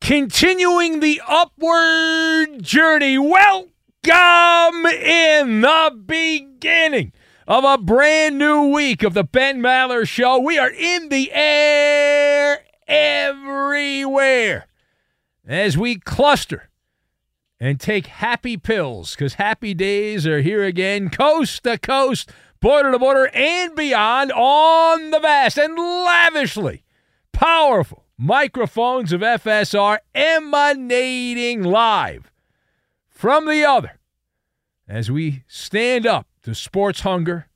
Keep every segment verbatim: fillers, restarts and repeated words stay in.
Continuing the upward journey, welcome in the beginning of a brand new week of the Ben Maller Show. We are in the air everywhere as we cluster and take happy pills, because happy days are here again, coast to coast, border to border, and beyond on the vast and lavishly powerful microphones of F S R, emanating live from the other as we stand up to sports hunger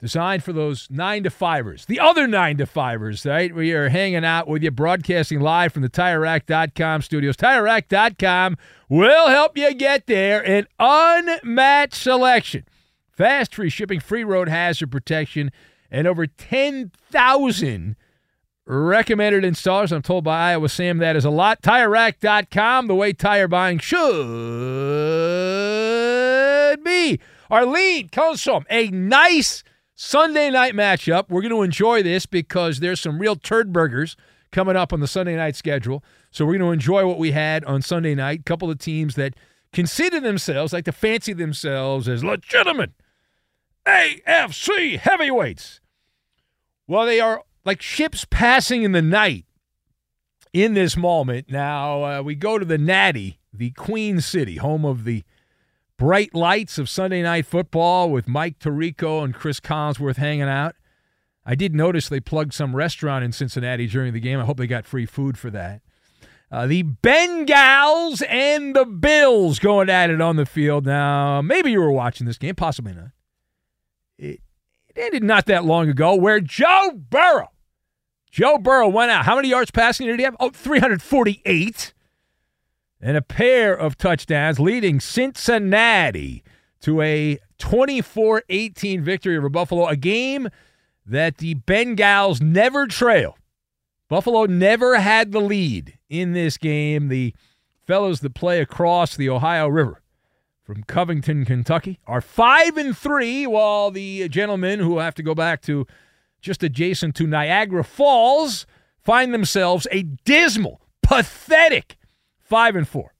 designed for those nine to fivers, the other nine to fivers, right? We are hanging out with you, broadcasting live from the Tire Rack dot com studios. Tire Rack dot com will help you get there. An unmatched selection, fast free shipping, free road hazard protection, and over ten thousand recommended installers. I'm told by Iowa Sam that is a lot. Tire Rack dot com, the way tire buying should be. Arlene comes from a nice Sunday night matchup. We're going to enjoy this because there's some real turd burgers coming up on the Sunday night schedule. So we're going to enjoy what we had on Sunday night. A couple of teams that consider themselves, like to fancy themselves as legitimate A F C heavyweights. Well, they are like ships passing in the night in this moment. Now, uh, we go to the Natty, the Queen City, home of the bright lights of Sunday Night Football with Mike Tirico and Chris Collinsworth hanging out. I did notice they plugged some restaurant in Cincinnati during the game. I hope they got free food for that. Uh, the Bengals and the Bills going at it on the field. Now, maybe you were watching this game. Possibly not. It ended not that long ago where Joe Burrow, Joe Burrow went out. How many yards passing did he have? Oh, three hundred forty-eight. And a pair of touchdowns, leading Cincinnati to a twenty-four eighteen victory over Buffalo, a game that the Bengals never trail. Buffalo never had the lead in this game. The fellows that play across the Ohio River from Covington, Kentucky, are five and three, while the gentlemen who have to go back to just adjacent to Niagara Falls, find themselves a dismal, pathetic five and four.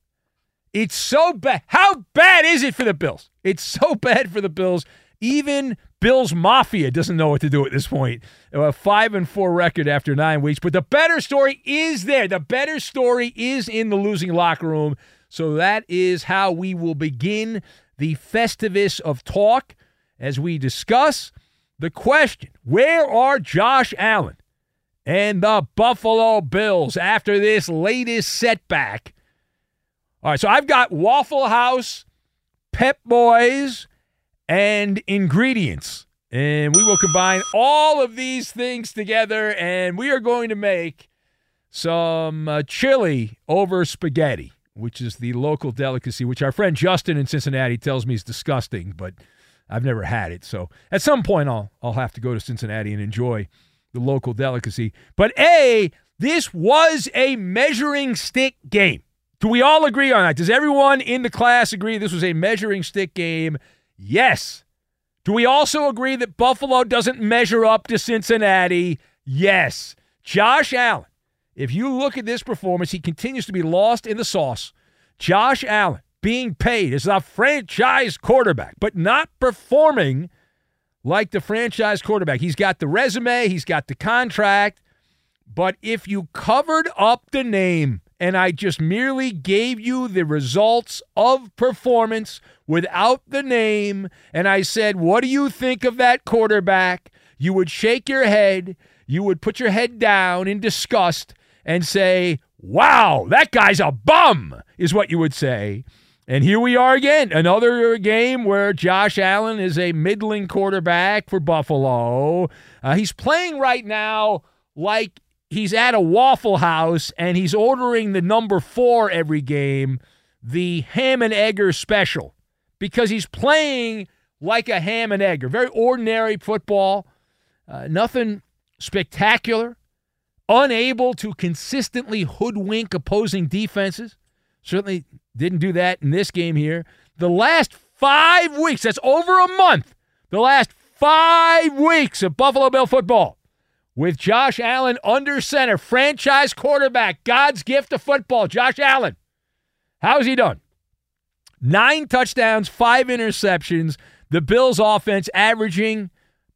It's so bad. How bad is it for the Bills? It's so bad for the Bills. Even Bills Mafia doesn't know what to do at this point. A five and four record after nine weeks. But the better story is there. The better story is in the losing locker room. So that is how we will begin the Festivus of talk as we discuss the question, where are Josh Allen and the Buffalo Bills after this latest setback? All right, so I've got Waffle House, Pep Boys, and ingredients. And we will combine all of these things together, and we are going to make some uh, chili over spaghetti, which is the local delicacy, which our friend Justin in Cincinnati tells me is disgusting, but I've never had it. So at some point I'll, I'll have to go to Cincinnati and enjoy the local delicacy. But A, this was a measuring stick game. Do we all agree on that? Does everyone in the class agree this was a measuring stick game? Yes. Do we also agree that Buffalo doesn't measure up to Cincinnati? Yes. Josh Allen, if you look at this performance, he continues to be lost in the sauce. Josh Allen being paid as a franchise quarterback, but not performing like the franchise quarterback. He's got the resume. He's got the contract. But if you covered up the name, and I just merely gave you the results of performance without the name, and I said, what do you think of that quarterback? You would shake your head, you would put your head down in disgust and say, wow, that guy's a bum, is what you would say. And here we are again, another game where Josh Allen is a middling quarterback for Buffalo. Uh, he's playing right now like he's at a Waffle House, and he's ordering the number four every game, the Ham and Egger special, because he's playing like a Ham and Egger. Very ordinary football, uh, nothing spectacular, unable to consistently hoodwink opposing defenses. Certainly didn't do that in this game here. The last five weeks, that's over a month, the last five weeks of Buffalo Bill football, with Josh Allen under center, franchise quarterback, God's gift to football, Josh Allen. How's he done? Nine touchdowns, five interceptions. The Bills offense averaging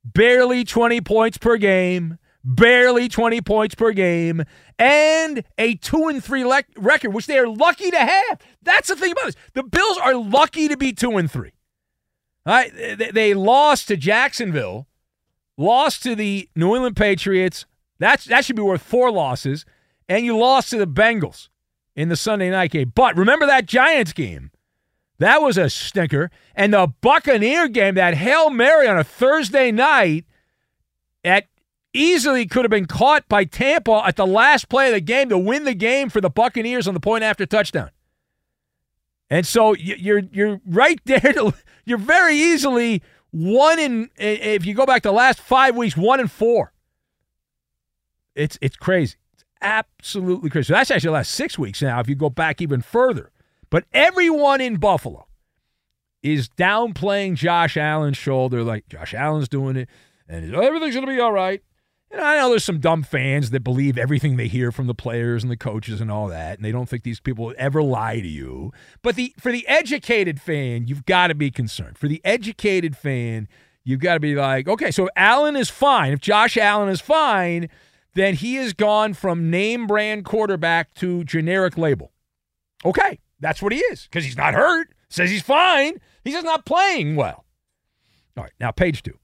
barely twenty points per game, barely twenty points per game, and a two and three le- record, which they are lucky to have. That's the thing about this. The Bills are lucky to be two and three. All right, they, they lost to Jacksonville. Lost to the New England Patriots. That's, that should be worth four losses. And you lost to the Bengals in the Sunday night game. But remember that Giants game? That was a stinker. And the Buccaneer game, that Hail Mary on a Thursday night, that easily could have been caught by Tampa at the last play of the game to win the game for the Buccaneers on the point after touchdown. And so you're, you're right there. To, you're very easily... One in, if you go back the last five weeks, one and four. It's it's crazy. It's absolutely crazy. So that's actually the last six weeks now if you go back even further. But everyone in Buffalo is downplaying Josh Allen's shoulder, like Josh Allen's doing it, and everything's going to be all right. And I know there's some dumb fans that believe everything they hear from the players and the coaches and all that, and they don't think these people will ever lie to you. But the for the educated fan, you've got to be concerned. For the educated fan, you've got to be like, okay, so if Allen is fine, if Josh Allen is fine, then he has gone from name brand quarterback to generic label. Okay, that's what he is, because he's not hurt, says he's fine, he's just not playing well. All right, now page two.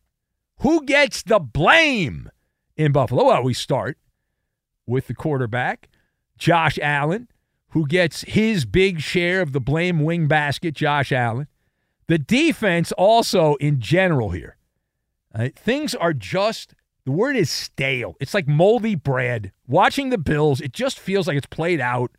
Who gets the blame? In Buffalo, well, we start with the quarterback, Josh Allen, who gets his big share of the blame wing basket, Josh Allen. The defense also in general here. Uh, things are just, the word is stale. It's like moldy bread. Watching the Bills, it just feels like it's played out.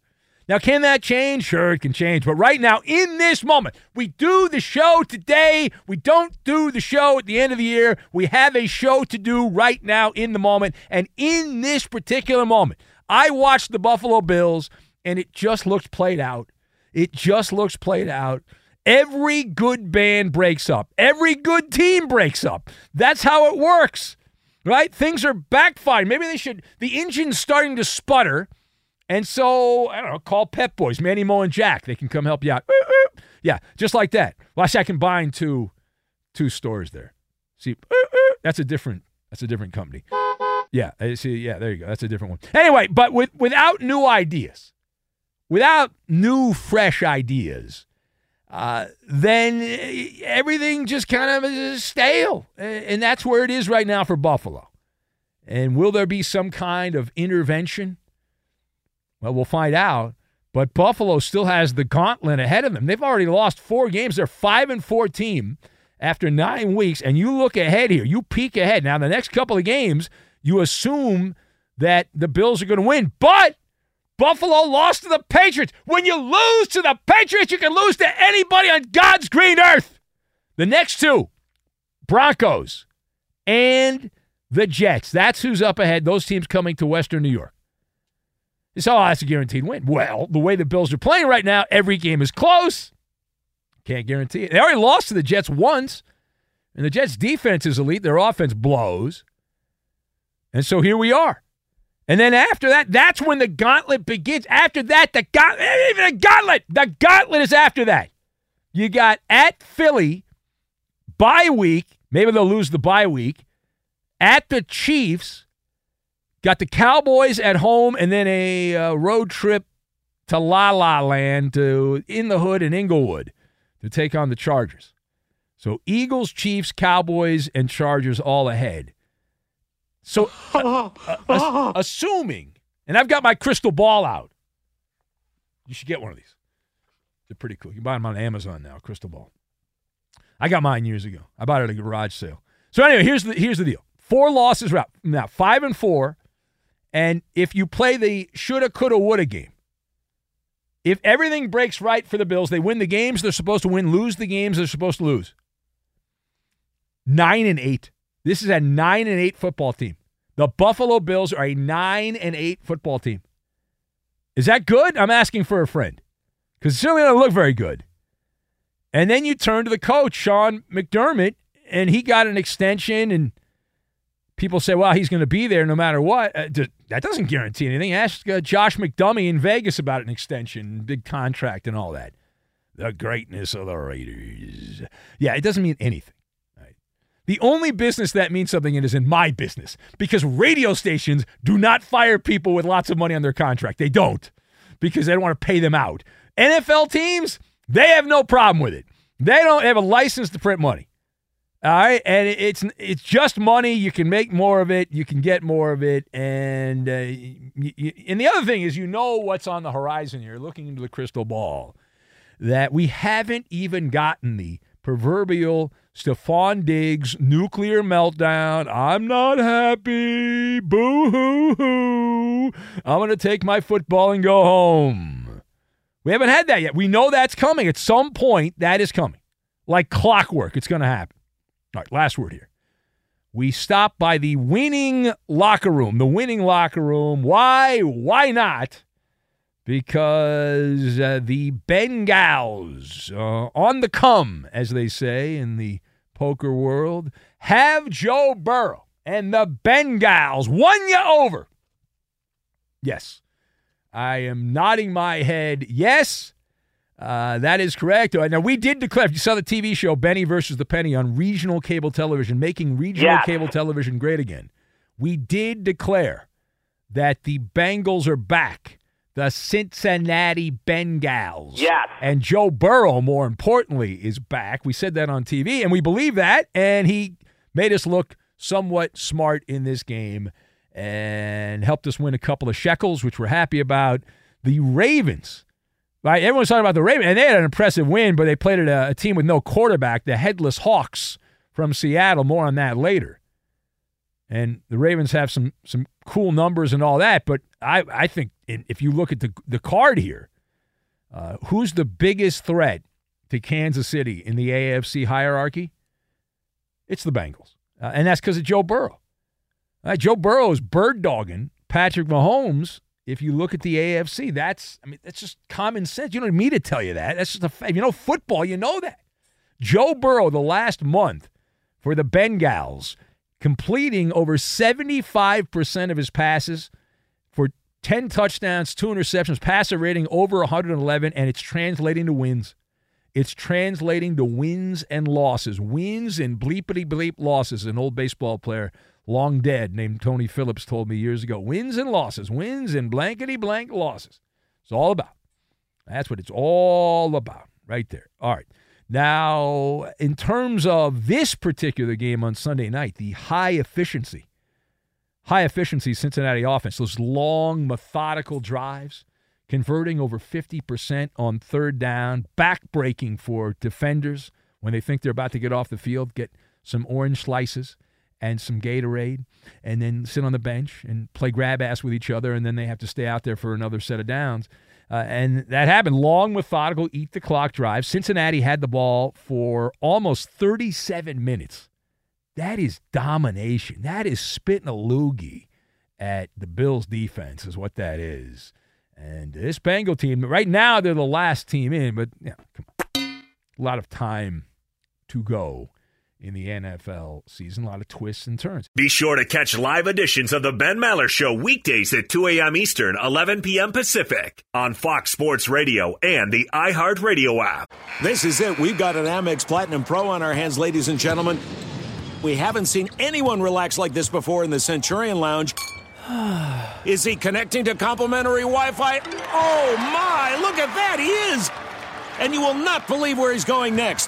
Now, can that change? Sure, it can change. But right now, in this moment, we do the show today. We don't do the show at the end of the year. We have a show to do right now in the moment. And in this particular moment, I watched the Buffalo Bills, and it just looks played out. It just looks played out. Every good band breaks up. Every good team breaks up. That's how it works. right? Things are backfiring. Maybe they should – the engine's starting to sputter. And so, I don't know, call Pep Boys, Manny, Mo, and Jack. They can come help you out. Yeah, just like that. Well, actually, I combined two, two stores there. See, that's a different that's a different company. Yeah, see, yeah, there you go. That's a different one. Anyway, but with, without new ideas, without new fresh ideas, uh, then everything just kind of is stale. And that's where it is right now for Buffalo. And will there be some kind of intervention? Well, we'll find out. But Buffalo still has the gauntlet ahead of them. They've already lost four games. They're five and four team after nine weeks. And you look ahead here. You peek ahead. Now, the next couple of games, you assume that the Bills are going to win. But Buffalo lost to the Patriots. When you lose to the Patriots, you can lose to anybody on God's green earth. The next two, Broncos and the Jets. That's who's up ahead. Those teams coming to Western New York. So, oh, that's a guaranteed win. Well, the way the Bills are playing right now, every game is close. Can't guarantee it. They already lost to the Jets once, and the Jets' defense is elite. Their offense blows. And so here we are. And then after that, that's when the gauntlet begins. After that, the gauntlet, even the gauntlet, the gauntlet is after that. You got at Philly, bye week. Maybe they'll lose the bye week. At the Chiefs. Got the Cowboys at home and then a uh, road trip to La La Land to In the Hood and Inglewood to take on the Chargers. So Eagles, Chiefs, Cowboys, and Chargers all ahead. So uh, uh, uh, assuming, and I've got my crystal ball out. You should get one of these. They're pretty cool. You can buy them on Amazon now, crystal ball. I got mine years ago. I bought it at a garage sale. So anyway, here's the here's the deal. Four losses route. Now, five and four. And if you play the shoulda, coulda, woulda game, if everything breaks right for the Bills, they win the games they're supposed to win, lose the games they're supposed to lose. Nine and eight. This is a nine and eight football team. The Buffalo Bills are a nine and eight football team. Is that good? I'm asking for a friend because it certainly doesn't look very good. And then you turn to the coach, Sean McDermott, and he got an extension and people say, well, he's going to be there no matter what. Uh, that doesn't guarantee anything. Ask uh, Josh McDummie in Vegas about an extension, big contract and all that. The greatness of the Raiders. Yeah, it doesn't mean anything. Right? The only business that means something is in my business because radio stations do not fire people with lots of money on their contract. They don't because they don't want to pay them out. N F L teams, they have no problem with it. They don't have a license to print money. All right, and it's it's just money. You can make more of it. You can get more of it. And uh, you, you, and the other thing is you know what's on the horizon here, looking into the crystal ball, that we haven't even gotten the proverbial Stephon Diggs nuclear meltdown. I'm not happy. Boo-hoo-hoo. I'm going to take my football and go home. We haven't had that yet. We know that's coming. At some point, that is coming. Like clockwork, it's going to happen. All right, last word here. We stop by the winning locker room. The winning locker room. Why? Why not? Because uh, the Bengals, uh, on the come, as they say in the poker world, have Joe Burrow and the Bengals won you over. Yes. I am nodding my head. Yes. Uh, that is correct. Now, we did declare, if you saw the T V show, Benny versus the Penny on regional cable television, making regional yeah. cable television great again. We did declare that the Bengals are back, the Cincinnati Bengals. Yes. And Joe Burrow, more importantly, is back. We said that on T V, and we believe that, and he made us look somewhat smart in this game and helped us win a couple of shekels, which we're happy about. The Ravens. Right, everyone's talking about the Ravens, and they had an impressive win, but they played at a, a team with no quarterback, the Headless Hawks from Seattle. More on that later. And the Ravens have some some cool numbers and all that, but I, I think in, if you look at the, the card here, uh, who's the biggest threat to Kansas City in the A F C hierarchy? It's the Bengals, uh, and that's because of Joe Burrow. Right, Joe Burrow is bird-dogging Patrick Mahomes. If you look at the A F C, that's I mean that's just common sense. You don't need me to tell you that. That's just a fact. You know football, you know that. Joe Burrow, the last month for the Bengals, completing over seventy-five percent of his passes for ten touchdowns, two interceptions, passer rating over one hundred eleven, and it's translating to wins. It's translating to wins and losses. Wins and bleepity-bleep losses. An old baseball player, long dead, named Tony Phillips told me years ago, wins and losses, wins and blankety-blank losses. It's all about. That's what it's all about right there. All right. Now, in terms of this particular game on Sunday night, the high efficiency, high efficiency Cincinnati offense, those long, methodical drives, converting over fifty percent on third down, backbreaking for defenders when they think they're about to get off the field, get some orange slices and some Gatorade, and then sit on the bench and play grab-ass with each other, and then they have to stay out there for another set of downs. Uh, and that happened. Long, methodical, eat-the-clock drive. Cincinnati had the ball for almost thirty-seven minutes. That is domination. That is spitting a loogie at the Bills' defense is what that is. And this Bengal team, right now they're the last team in, but you know, come on. A lot of time to go in the N F L season. A lot of twists and turns. Be sure to catch live editions of the Ben Maller Show weekdays at two a.m. Eastern, eleven p.m. Pacific on Fox Sports Radio and the iHeartRadio app. This is it. We've got an Amex Platinum Pro on our hands, ladies and gentlemen. We haven't seen anyone relax like this before in the Centurion Lounge. Is he connecting to complimentary Wi-Fi? Oh, my, look at that, he is! And you will not believe where he's going next.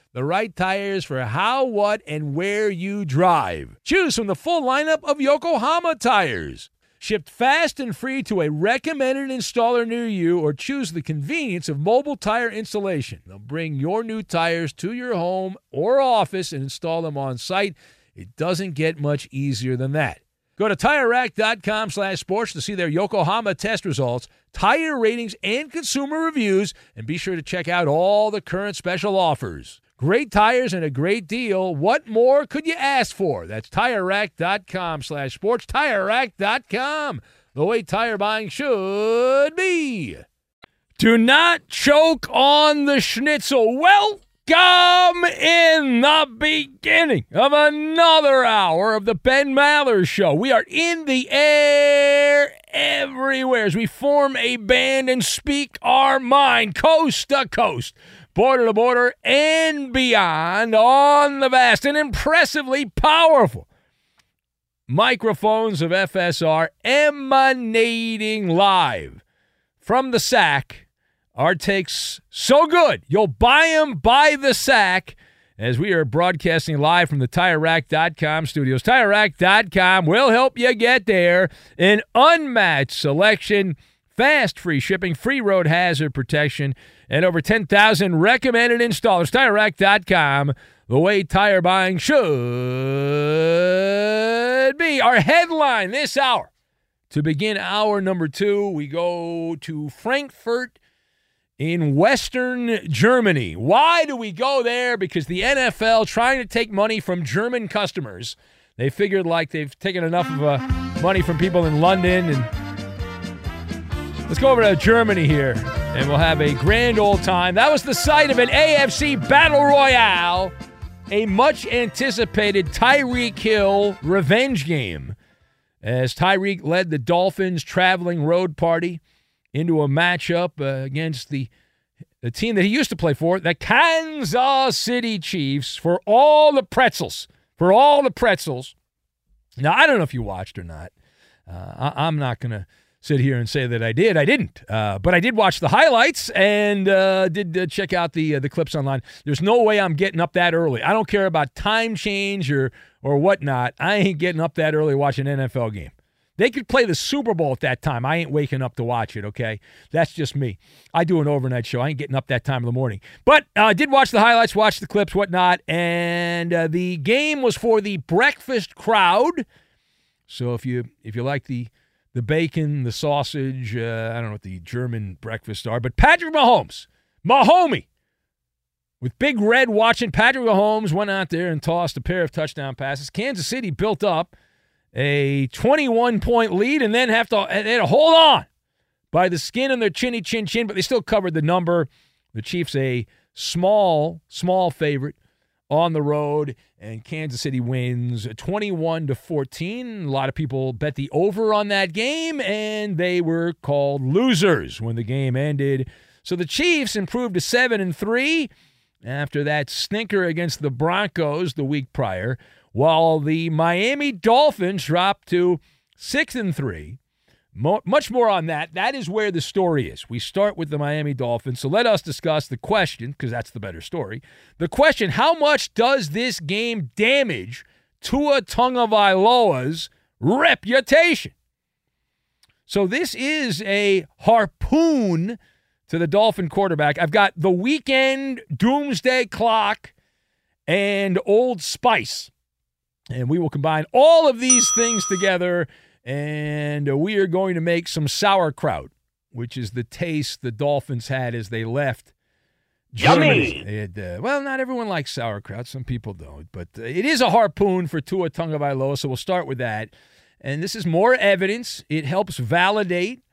The right tires for how, what, and where you drive. Choose from the full lineup of Yokohama tires. Shipped fast and free to a recommended installer near you, or choose the convenience of mobile tire installation. They'll bring your new tires to your home or office and install them on site. It doesn't get much easier than that. Go to TireRack.com slash sports to see their Yokohama test results, tire ratings, and consumer reviews, and be sure to check out all the current special offers. Great tires and a great deal. What more could you ask for? That's TireRack.com slash sports. TireRack dot com. The way tire buying should be. Do not choke on the schnitzel. Welcome in the beginning of another hour of the Ben Maller Show. We are in the air everywhere as we form a band and speak our mind coast to coast, border to border, and beyond on the vast and impressively powerful microphones of F S R emanating live from the sack Our takes so good, you'll buy them by the sack. As we are broadcasting live from the Tire Rack dot com studios. Tire Rack dot com will help you get there. An unmatched selection, fast free shipping, free road hazard protection, and over ten thousand recommended installers. Tire Rack dot com, the way tire buying should be. Our headline this hour. To begin hour number two, we go to Frankfurt, in Western Germany. Why do we go there? Because the N F L trying to take money from German customers. They figured like they've taken enough of uh, money from people in London. And let's go over to Germany here, and we'll have a grand old time. That was the site of an A F C Battle Royale, a much-anticipated Tyreek Hill revenge game, as Tyreek led the Dolphins' traveling road party into a matchup uh, against the, the team that he used to play for, the Kansas City Chiefs, for all the pretzels. For all the pretzels. Now, I don't know if you watched or not. Uh, I, I'm not going to sit here and say that I did. I didn't. Uh, but I did watch the highlights and uh, did uh, check out the uh, the clips online. There's no way I'm getting up that early. I don't care about time change or, or whatnot. I ain't getting up that early watching an N F L game. They could play the Super Bowl at that time. I ain't waking up to watch it, okay? That's just me. I do an overnight show. I ain't getting up that time of the morning. But I uh, did watch the highlights, watch the clips, whatnot, and uh, the game was for the breakfast crowd. So if you if you like the the bacon, the sausage, uh, I don't know what the German breakfasts are, but Patrick Mahomes, Mahomie, with Big Red watching, Patrick Mahomes went out there and tossed a pair of touchdown passes. Kansas City built up a twenty-one point lead, and then have to they had to hold on by the skin and their chinny chin chin, but they still covered the number. The Chiefs a small, small favorite on the road, and Kansas City wins twenty-one to fourteen. A lot of people bet the over on that game, and they were called losers when the game ended. So the Chiefs improved to seven and three after that stinker against the Broncos the week prior, while the Miami Dolphins dropped to six and three. Mo- much more on that. That is where the story is. We start with the Miami Dolphins. So let us discuss the question, because that's the better story. The question, how much does this game damage Tua Tagovailoa's reputation? So this is a harpoon to the Dolphin quarterback. I've got the weekend doomsday clock and Old Spice. And we will combine all of these things together, and we are going to make some sauerkraut, which is the taste the Dolphins had as they left Germany. Yummy! It, uh, well, not everyone likes sauerkraut. Some people don't. But uh, it is a harpoon for Tua Tagovailoa, so we'll start with that. And this is more evidence. It helps validate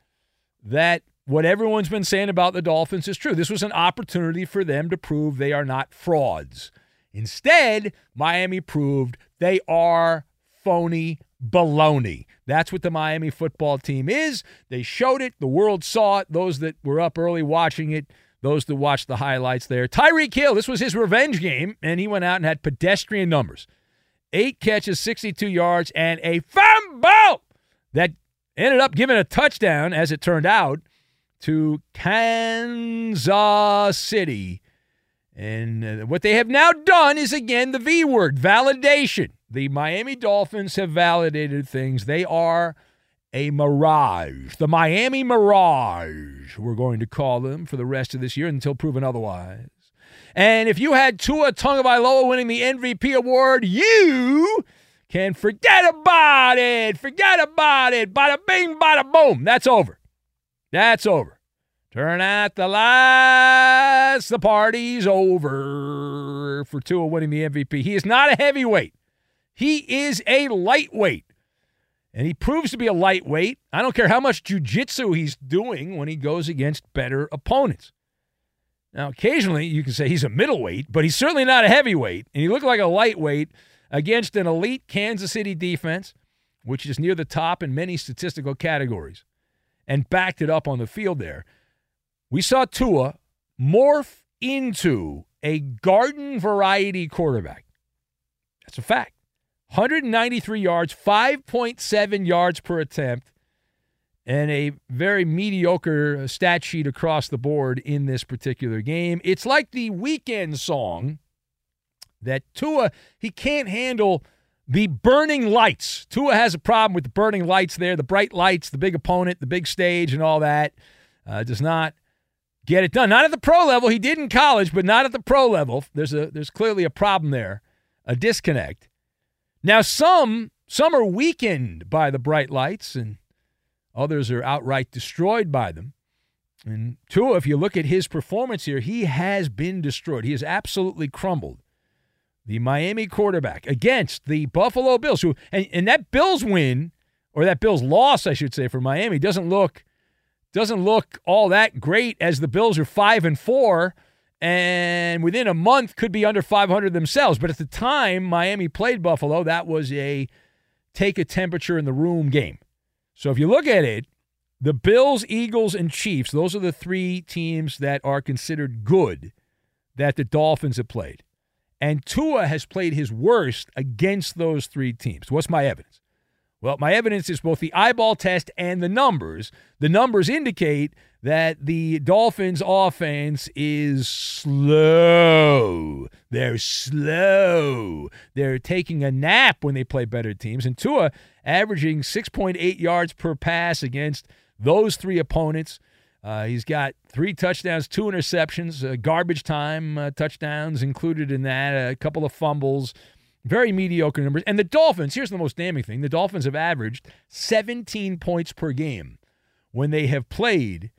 that what everyone's been saying about the Dolphins is true. This was an opportunity for them to prove they are not frauds. Instead, Miami proved they are phony baloney. That's what the Miami football team is. They showed it. The world saw it. Those that were up early watching it, those that watched the highlights there. Tyreek Hill, this was his revenge game, and he went out and had pedestrian numbers. Eight catches, sixty-two yards, and a fumble that ended up giving a touchdown, as it turned out, to Kansas City. And uh, what they have now done is, again, the V word, validation. The Miami Dolphins have validated things. They are a mirage. The Miami Mirage, we're going to call them for the rest of this year until proven otherwise. And if you had Tua Tagovailoa winning the M V P award, you can forget about it. Forget about it. Bada bing, bada boom. That's over. That's over. Turn out the lights. The party's over for Tua winning the M V P. He is not a heavyweight. He is a lightweight. And he proves to be a lightweight. I don't care how much jiu-jitsu he's doing when he goes against better opponents. Now, occasionally you can say he's a middleweight, but he's certainly not a heavyweight. And he looked like a lightweight against an elite Kansas City defense, which is near the top in many statistical categories, and backed it up on the field there. We saw Tua morph into a garden variety quarterback. That's a fact. one hundred ninety-three yards, five point seven yards per attempt, and a very mediocre stat sheet across the board in this particular game. It's like the Weeknd song that Tua, he can't handle the burning lights. Tua has a problem with the burning lights there, the bright lights, the big opponent, the big stage and all that. Uh, does not get it done. Not at the pro level. He did in college, but not at the pro level. There's a there's clearly a problem there, a disconnect. Now, some some are weakened by the bright lights, and others are outright destroyed by them. And Tua, if you look at his performance here, he has been destroyed. He has absolutely crumbled. The Miami quarterback against the Buffalo Bills, who and, and that Bills win, or that Bills loss, I should say, for Miami, doesn't look doesn't look all that great, as the Bills are five and four, and within a month could be under five hundred themselves. But at the time Miami played Buffalo, that was a take a temperature in the room game. So if you look at it, the Bills, Eagles, and Chiefs, those are the three teams that are considered good that the Dolphins have played. And Tua has played his worst against those three teams. What's my evidence? Well, my evidence is both the eyeball test and the numbers. The numbers indicate that the Dolphins' offense is slow. They're slow. They're taking a nap when they play better teams. And Tua averaging six point eight yards per pass against those three opponents. Uh, he's got three touchdowns, two interceptions, uh, garbage time uh, touchdowns included in that, a couple of fumbles, very mediocre numbers. And the Dolphins, here's the most damning thing, the Dolphins have averaged seventeen points per game when they have played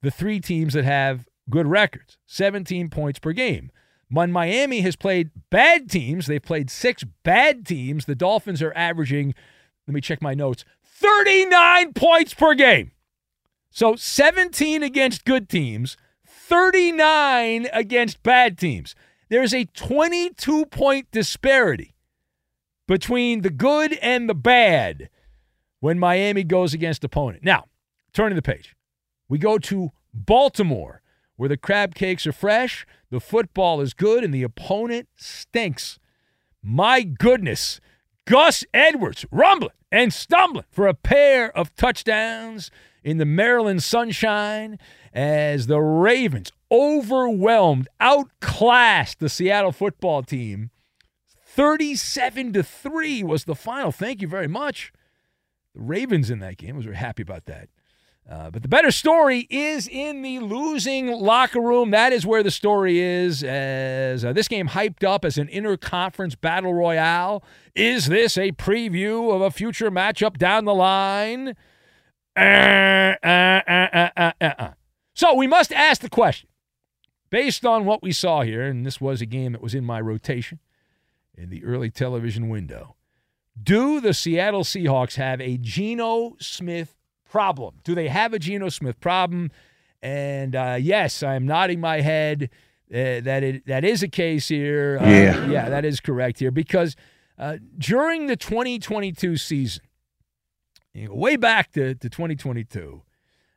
the three teams that have good records, seventeen points per game. When Miami has played bad teams, they've played six bad teams, the Dolphins are averaging, let me check my notes, thirty-nine points per game. So seventeen against good teams, thirty-nine against bad teams. There is a twenty-two point disparity between the good and the bad when Miami goes against opponent. Now, turning the page, we go to Baltimore, where the crab cakes are fresh, the football is good, and the opponent stinks. My goodness, Gus Edwards rumbling and stumbling for a pair of touchdowns in the Maryland sunshine as the Ravens overwhelmed, outclassed the Seattle football team. thirty-seven to three was the final. Thank you very much. The Ravens in that game. I was very happy about that. Uh, but the better story is in the losing locker room. That is where the story is, as uh, this game hyped up as an interconference battle royale. Is this a preview of a future matchup down the line? Uh, uh, uh, uh, uh, uh. So we must ask the question, based on what we saw here, and this was a game that was in my rotation in the early television window, do the Seattle Seahawks have a Geno Smith problem? Do they have a Geno Smith problem? And uh, yes, I'm nodding my head uh, that it that is a case here. Uh, yeah. Yeah, that is correct here, because uh, during the twenty twenty-two season, you know, way back to, to twenty twenty-two,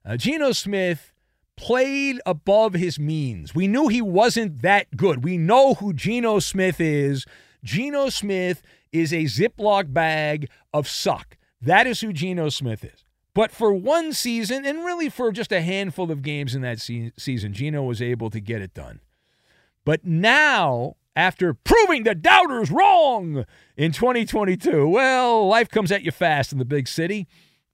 uh, Geno Smith played above his means. We knew he wasn't that good. We know who Geno Smith is. Geno Smith is a Ziploc bag of suck. That is who Geno Smith is. But for one season, and really for just a handful of games in that se- season, Geno was able to get it done. But now, after proving the doubters wrong in twenty twenty-two, well, life comes at you fast in the big city.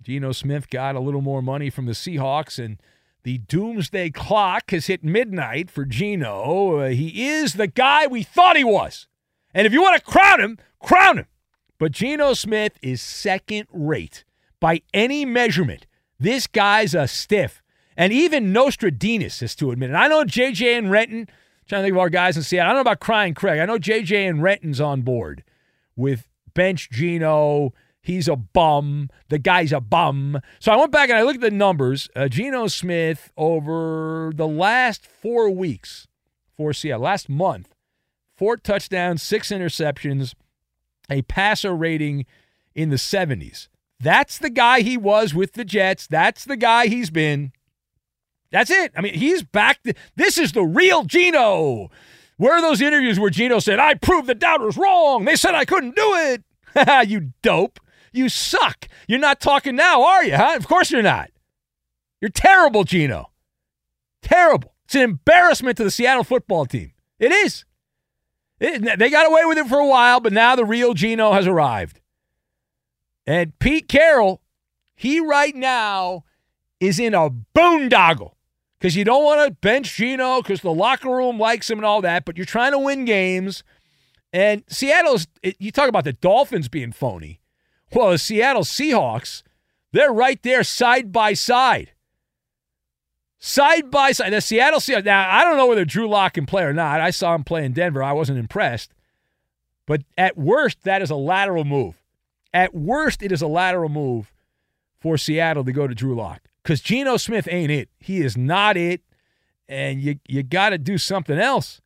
Geno Smith got a little more money from the Seahawks, and the doomsday clock has hit midnight for Geno. Uh, he is the guy we thought he was. And if you want to crown him, crown him. But Geno Smith is second rate by any measurement. This guy's a stiff. And even Nostradamus has to admit it. I know J J and Renton, trying to think of our guys in Seattle. I don't know about crying Craig. I know J J and Renton's on board with bench Geno. He's a bum. The guy's a bum. So I went back and I looked at the numbers. Uh, Geno Smith over the last four weeks for Seattle, last month, four touchdowns, six interceptions, a passer rating in the seventies. That's the guy he was with the Jets. That's the guy he's been. That's it. I mean, he's back. To, this is the real Geno. Where are those interviews where Geno said, I proved the doubters wrong. They said I couldn't do it. You dope. You suck. You're not talking now, are you? Huh? Of course you're not. You're terrible, Geno. Terrible. It's an embarrassment to the Seattle football team. It is. It, they got away with it for a while, but now the real Geno has arrived. And Pete Carroll, he right now is in a boondoggle because you don't want to bench Geno because the locker room likes him and all that, but you're trying to win games. And Seattle's, it, you talk about the Dolphins being phony. Well, the Seattle Seahawks, they're right there side by side. Side by side. The Seattle Seahawks, now I don't know whether Drew Lock can play or not. I saw him play in Denver. I wasn't impressed. But at worst, that is a lateral move. At worst, it is a lateral move for Seattle to go to Drew Lock because Geno Smith ain't it. He is not it, and you you got to do something else.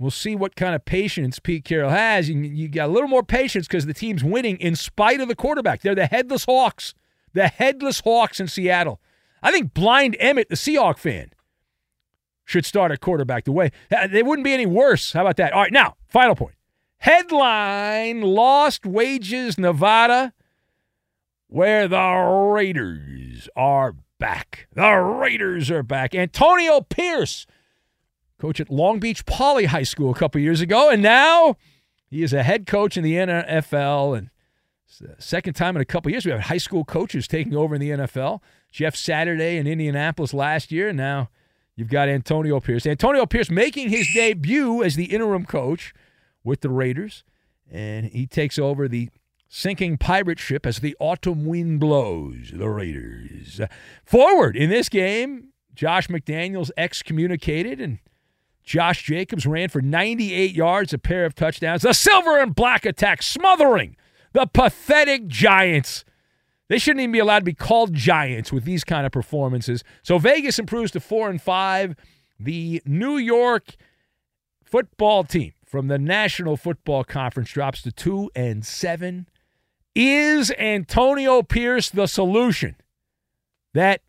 We'll see what kind of patience Pete Carroll has. You, you got a little more patience because the team's winning in spite of the quarterback. They're the headless Hawks, the headless Hawks in Seattle. I think Blind Emmett, the Seahawk fan, should start at quarterback. The way they wouldn't be any worse. How about that? All right, now final point. Headline: Lost Wages, Nevada, where the Raiders are back. The Raiders are back. Antonio Pierce, coach at Long Beach Poly High School a couple years ago, and now he is a head coach in the N F L. And it's the second time in a couple years we have high school coaches taking over in the N F L. Jeff Saturday in Indianapolis last year, and now you've got Antonio Pierce. Antonio Pierce making his debut as the interim coach with the Raiders, and he takes over the sinking pirate ship as the autumn wind blows, the Raiders. Forward in this game, Josh McDaniels excommunicated, and Josh Jacobs ran for ninety-eight yards, a pair of touchdowns. The silver and black attack smothering the pathetic Giants. They shouldn't even be allowed to be called Giants with these kind of performances. So Vegas improves to four and five. The New York football team from the National Football Conference drops to two and seven. Is Antonio Pierce the solution that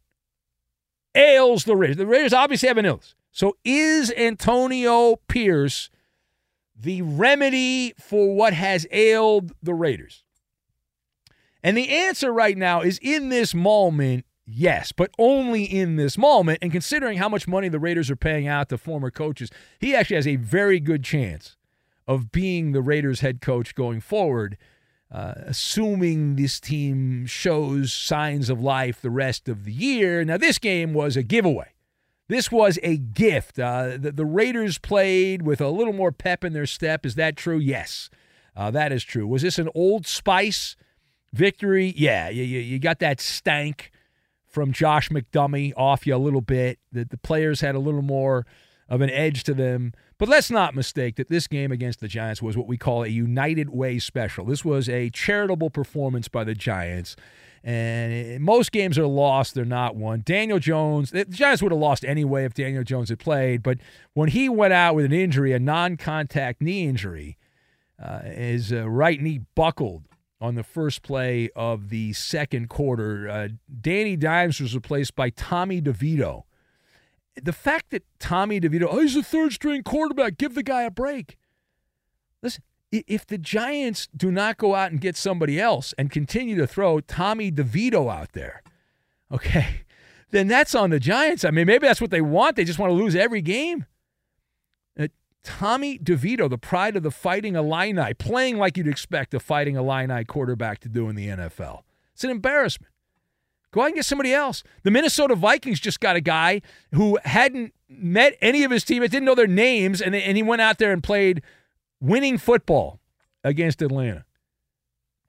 ails the Raiders? The Raiders obviously have an illness. So is Antonio Pierce the remedy for what has ailed the Raiders? And the answer right now is in this moment, yes, but only in this moment. And considering how much money the Raiders are paying out to former coaches, he actually has a very good chance of being the Raiders head coach going forward, uh, assuming this team shows signs of life the rest of the year. Now, this game was a giveaway. This was a gift. Uh, the, the Raiders played with a little more pep in their step. Is that true? Yes, uh, that is true. Was this an Old Spice victory? Yeah, you, you got that stank from Josh McDummy off you a little bit. The, the players had a little more of an edge to them. But let's not mistake that this game against the Giants was what we call a United Way special. This was a charitable performance by the Giants. And most games are lost. They're not won. Daniel Jones, the Giants would have lost anyway if Daniel Jones had played. But when he went out with an injury, a non-contact knee injury, uh, his uh, right knee buckled on the first play of the second quarter. Uh, Danny Dimes was replaced by Tommy DeVito. The fact that Tommy DeVito, oh, he's a third-string quarterback, give the guy a break. Listen, if the Giants do not go out and get somebody else and continue to throw Tommy DeVito out there, okay, then that's on the Giants. I mean, maybe that's what they want. They just want to lose every game. Uh, Tommy DeVito, the pride of the Fighting Illini, playing like you'd expect a Fighting Illini quarterback to do in the N F L. It's an embarrassment. Go out and get somebody else. The Minnesota Vikings just got a guy who hadn't met any of his teammates, didn't know their names, and, and he went out there and played winning football against Atlanta.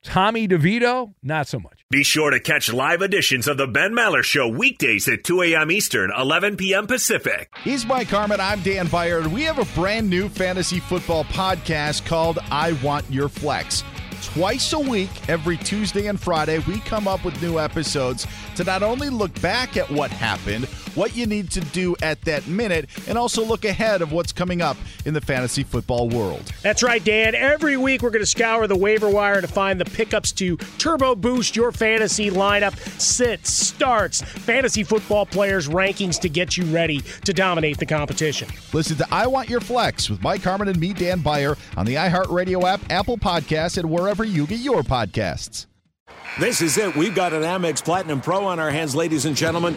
Tommy DeVito, not so much. Be sure to catch live editions of the Ben Maller Show weekdays at two a.m. Eastern, eleven p.m. Pacific. He's Mike Harmon. I'm Dan Byer. We have a brand new fantasy football podcast called I Want Your Flex. Twice a week, every Tuesday and Friday, we come up with new episodes to not only look back at what happened, what you need to do at that minute, and also look ahead of what's coming up in the fantasy football world. That's right, Dan. Every week we're going to scour the waiver wire to find the pickups to turbo boost your fantasy lineup, sits, starts, fantasy football players' rankings to get you ready to dominate the competition. Listen to I Want Your Flex with Mike Harmon and me, Dan Byer, on the iHeartRadio app, Apple Podcasts, and wherever you get your podcasts. This is it. We've got an Amex Platinum Pro on our hands, ladies and gentlemen.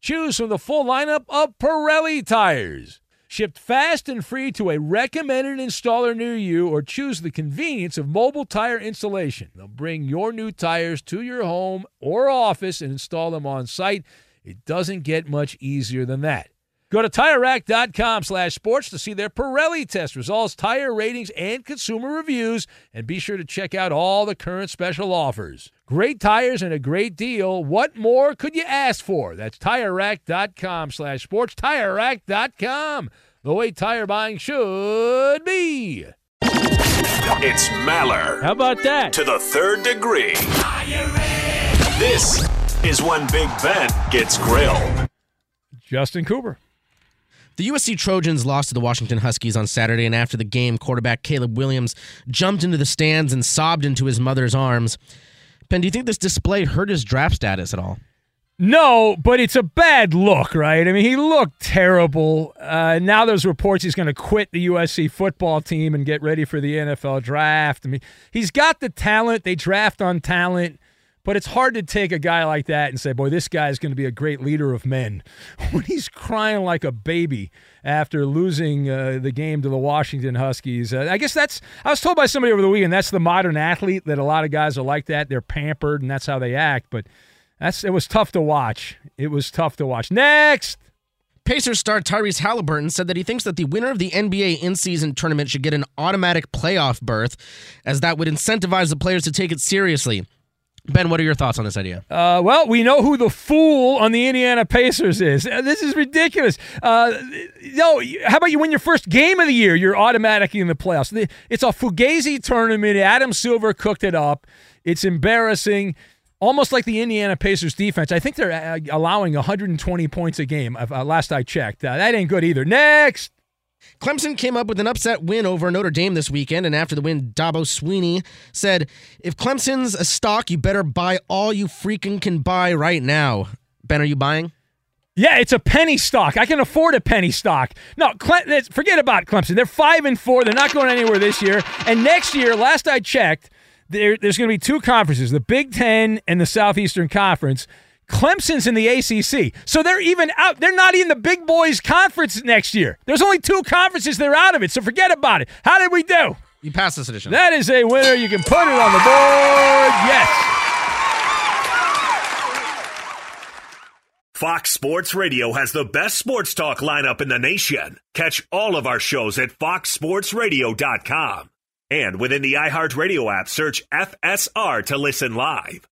Choose from the full lineup of Pirelli tires. Shipped fast and free to a recommended installer near you, or choose the convenience of mobile tire installation. They'll bring your new tires to your home or office and install them on site. It doesn't get much easier than that. Go to TireRack.com slash sports to see their Pirelli test results, tire ratings, and consumer reviews, and be sure to check out all the current special offers. Great tires and a great deal. What more could you ask for? That's TireRack.com slash sports. TireRack dot com. The way tire buying should be. It's Maller. How about that? To the third degree. This is when Big Ben gets grilled. Justin Cooper. The U S C Trojans lost to the Washington Huskies on Saturday, and after the game, quarterback Caleb Williams jumped into the stands and sobbed into his mother's arms. Penn, do you think this display hurt his draft status at all? No, but it's a bad look, right? I mean, he looked terrible. Uh, now there's reports he's going to quit the U S C football team and get ready for the N F L draft. I mean, he's got the talent. They draft on talent. But it's hard to take a guy like that and say, boy, this guy is going to be a great leader of men, when he's crying like a baby after losing uh, the game to the Washington Huskies. Uh, I guess that's – I was told by somebody over the weekend that's the modern athlete, that a lot of guys are like that. They're pampered, and that's how they act. But that's it was tough to watch. It was tough to watch. Next! Pacers star Tyrese Halliburton said that he thinks that the winner of the N B A in-season tournament should get an automatic playoff berth, as that would incentivize the players to take it seriously. Ben, what are your thoughts on this idea? Uh, well, we know who the fool on the Indiana Pacers is. This is ridiculous. Uh, no, how about you win your first game of the year? You're automatically in the playoffs. It's a Fugazi tournament. Adam Silver cooked it up. It's embarrassing. Almost like the Indiana Pacers defense. I think they're allowing one hundred twenty points a game. Uh, last I checked. Uh, that ain't good either. Next! Clemson came up with an upset win over Notre Dame this weekend, and after the win, Dabo Swinney said, if Clemson's a stock, you better buy all you freaking can buy right now. Ben, are you buying? Yeah, it's a penny stock. I can afford a penny stock. No, Cle- forget about Clemson. They're five and four. They're not going anywhere this year. And next year, last I checked, there, there's going to be two conferences, the Big Ten and the Southeastern Conference. Clemson's in the A C C. So they're even out. They're not in the big boys conference next year. There's only two conferences that are out of it, so forget about it. How did we do? You passed this edition. That is a winner. You can put it on the board. Yes. Fox Sports Radio has the best sports talk lineup in the nation. Catch all of our shows at fox sports radio dot com. And within the iHeartRadio app, search F S R to listen live.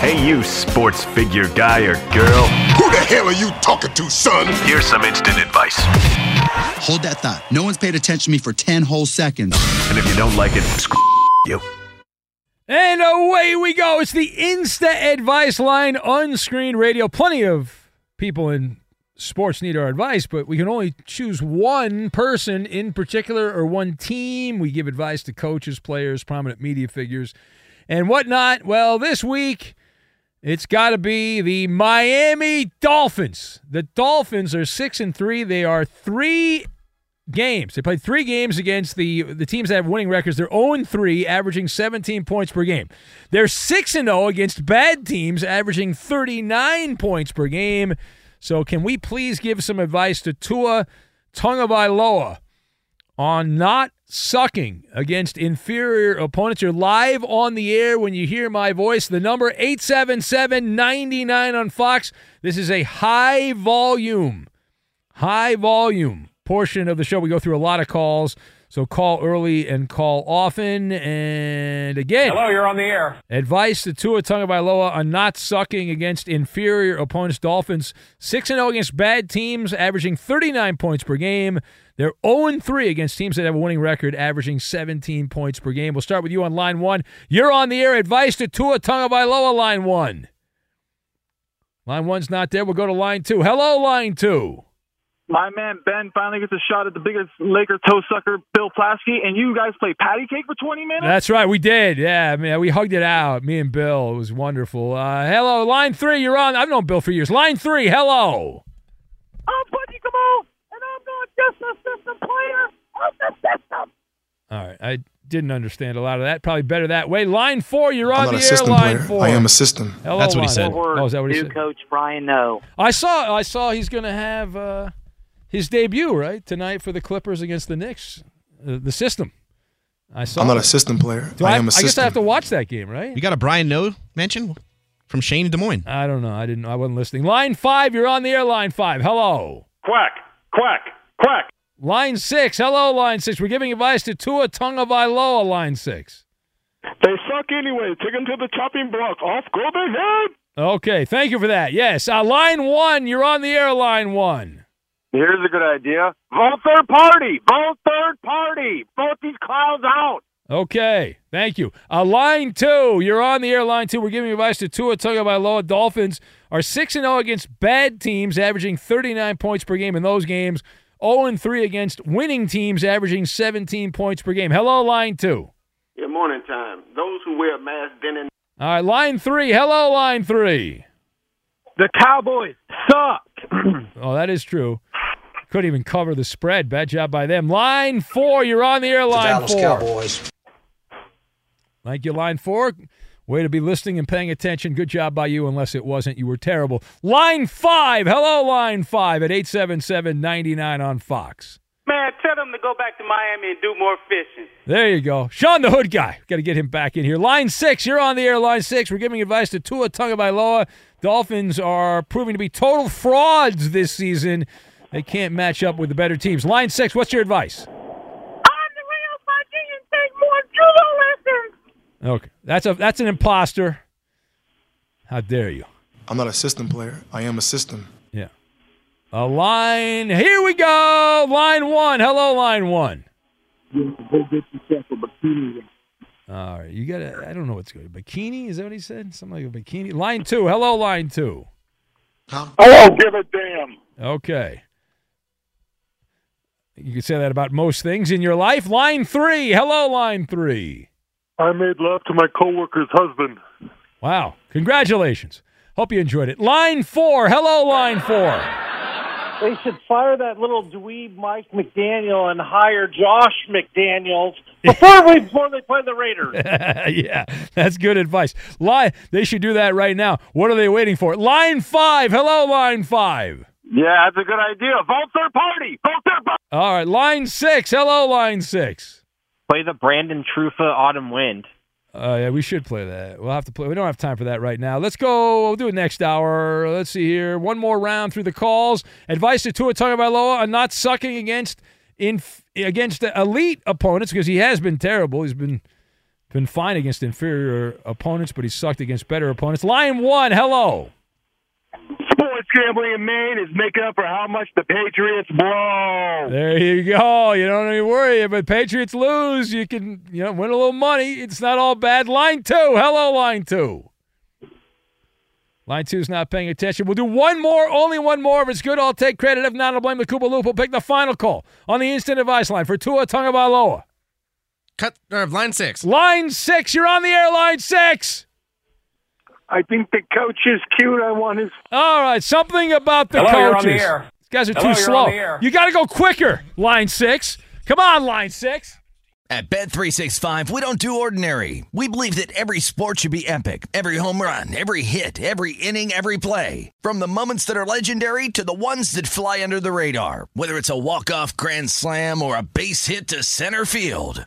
Hey, you sports figure guy or girl. Who the hell are you talking to, son? Here's some instant advice. Hold that thought. No one's paid attention to me for ten whole seconds. And if you don't like it, screw you. And away we go. It's the Insta Advice Line on Screen Radio. Plenty of people in sports need our advice, but we can only choose one person in particular or one team. We give advice to coaches, players, prominent media figures, and whatnot. Well, this week, it's got to be the Miami Dolphins. The Dolphins are six and three. They are three games. They played three games against the the teams that have winning records. They're oh and three, averaging seventeen points per game. They're six and oh against bad teams, averaging thirty-nine points per game. So can we please give some advice to Tua Tagovailoa on not sucking against inferior opponents? You're live on the air when you hear my voice. The number eight seven seven, nine nine on Fox. This is a high volume, high volume portion of the show. We go through a lot of calls, so call early and call often. And again, hello, you're on the air. Advice to Tua Tagovailoa on not sucking against inferior opponents. Dolphins six and oh against bad teams, averaging thirty-nine points per game. They're oh and three against teams that have a winning record, averaging seventeen points per game. We'll start with you on line one. You're on the air. Advice to Tua Tagovailoa, line one. Line one's not there. We'll go to line two. Hello, line two. My man Ben finally gets a shot at the biggest Laker toe sucker, Bill Plaschke, and you guys played patty cake for twenty minutes? That's right, we did. Yeah, I mean, we hugged it out, me and Bill. It was wonderful. Uh, hello, line three, you're on. I've known Bill for years. Line three, hello. I'm Buddy Kumho, and I'm not just a system player. I'm the system. All right, I didn't understand a lot of that. Probably better that way. Line four, you're on the air. Line player. Four. I am a system. Hello, that's what he said. Oh, is that what he said? New coach Brian Noe. I saw. I saw he's going to have. Uh, His debut, right, tonight for the Clippers against the Knicks, uh, the system. I saw. I'm not that. a system player. I, I am a I system. I guess I have to watch that game, right? You got a Brian Noe mention from Shane Des Moines. I don't know. I didn't. I wasn't listening. Line five, you're on the air. Line five, hello. Quack, quack, quack. Line six, hello. Line six, we're giving advice to Tua Tagovailoa. Line six. They suck anyway. Take them to the chopping block. Off go the head. Okay, thank you for that. Yes, uh, line one, you're on the air. Line one. Here's a good idea. Vote third party. Vote third party. Vote these clowns out. Okay. Thank you. Uh, line two. You're on the air, line two. We're giving advice to Tua Tagovailoa. Dolphins are six and oh against bad teams, averaging thirty-nine points per game in those games. oh and three against winning teams, averaging seventeen points per game. Hello, line two. Good morning, time. Those who wear masks, then and... All right, line three. Hello, line three. The Cowboys suck. Oh, that is true. Couldn't even cover the spread. Bad job by them. Line four, you're on the air. Line the Dallas four. Cowboys. Thank you, line four. Way to be listening and paying attention. Good job by you, unless it wasn't. You were terrible. Line five. Hello, line five at eight seven seven, nine nine on Fox. Man, tell them to go back to Miami and do more fishing. There you go. Sean the Hood guy. Got to get him back in here. Line six, you're on the air. Line six, we're giving advice to Tua Tagovailoa. Dolphins are proving to be total frauds this season. They can't match up with the better teams. Line six, what's your advice? I'm the real budgie and take more judo lessons. Okay, that's a that's an imposter. How dare you? I'm not a system player. I am a system. Yeah. A line. Here we go. Line one. Hello, line one. All right, you got to, I don't know what's going on. Bikini, is that what he said? Something like a bikini. Line two. Hello, line two. Huh? I don't give a damn. Okay. You can say that about most things in your life. Line three. Hello, line three. I made love to my coworker's husband. Wow. Congratulations. Hope you enjoyed it. Line four. Hello, line four. They should fire that little dweeb Mike McDaniel and hire Josh McDaniels before, we, before they play the Raiders. Yeah, that's good advice. Line, they should do that right now. What are they waiting for? Line five. Hello, line five. Yeah, that's a good idea. Vote their party. Vote their party. All right, line six. Hello, line six. Play the Brandon Trufa Autumn Wind. Uh, yeah, we should play that. We'll have to play. We don't have time for that right now. Let's go. We'll do it next hour. Let's see here. One more round through the calls. Advice to Tua Tagovailoa on not sucking against inf- against elite opponents, because he has been terrible. He's been been fine against inferior opponents, but he sucked against better opponents. Line one. Hello. Sports gambling in Maine is making up for how much the Patriots blow. There you go. You don't need to worry. If the Patriots lose, you can you know win a little money. It's not all bad. Line two. Hello, line two. Line two is not paying attention. We'll do one more, only one more. If it's good, I'll take credit. If not, I'll blame the Koopa Loop. We'll pick the final call on the instant advice line for Tua Tagovailoa. Cut. Uh, line six. Line six. You're on the air, line six. I think the coach is cute. I want his. All right, something about the Hello, coaches. You're on the air. These guys are Hello, too slow. You got to go quicker. Line six. Come on, line six. At Bet three sixty-five, we don't do ordinary. We believe that every sport should be epic. Every home run, every hit, every inning, every play. From the moments that are legendary to the ones that fly under the radar. Whether it's a walk-off grand slam or a base hit to center field.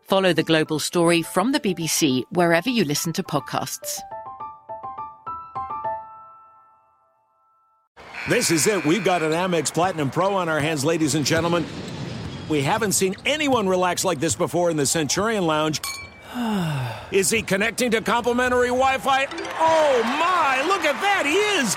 Follow The Global Story from the B B C wherever you listen to podcasts. This is it. We've got an Amex Platinum Pro on our hands, ladies and gentlemen. We haven't seen anyone relax like this before in the Centurion Lounge. Is he connecting to complimentary Wi-Fi? Oh, my. Look at that. He is.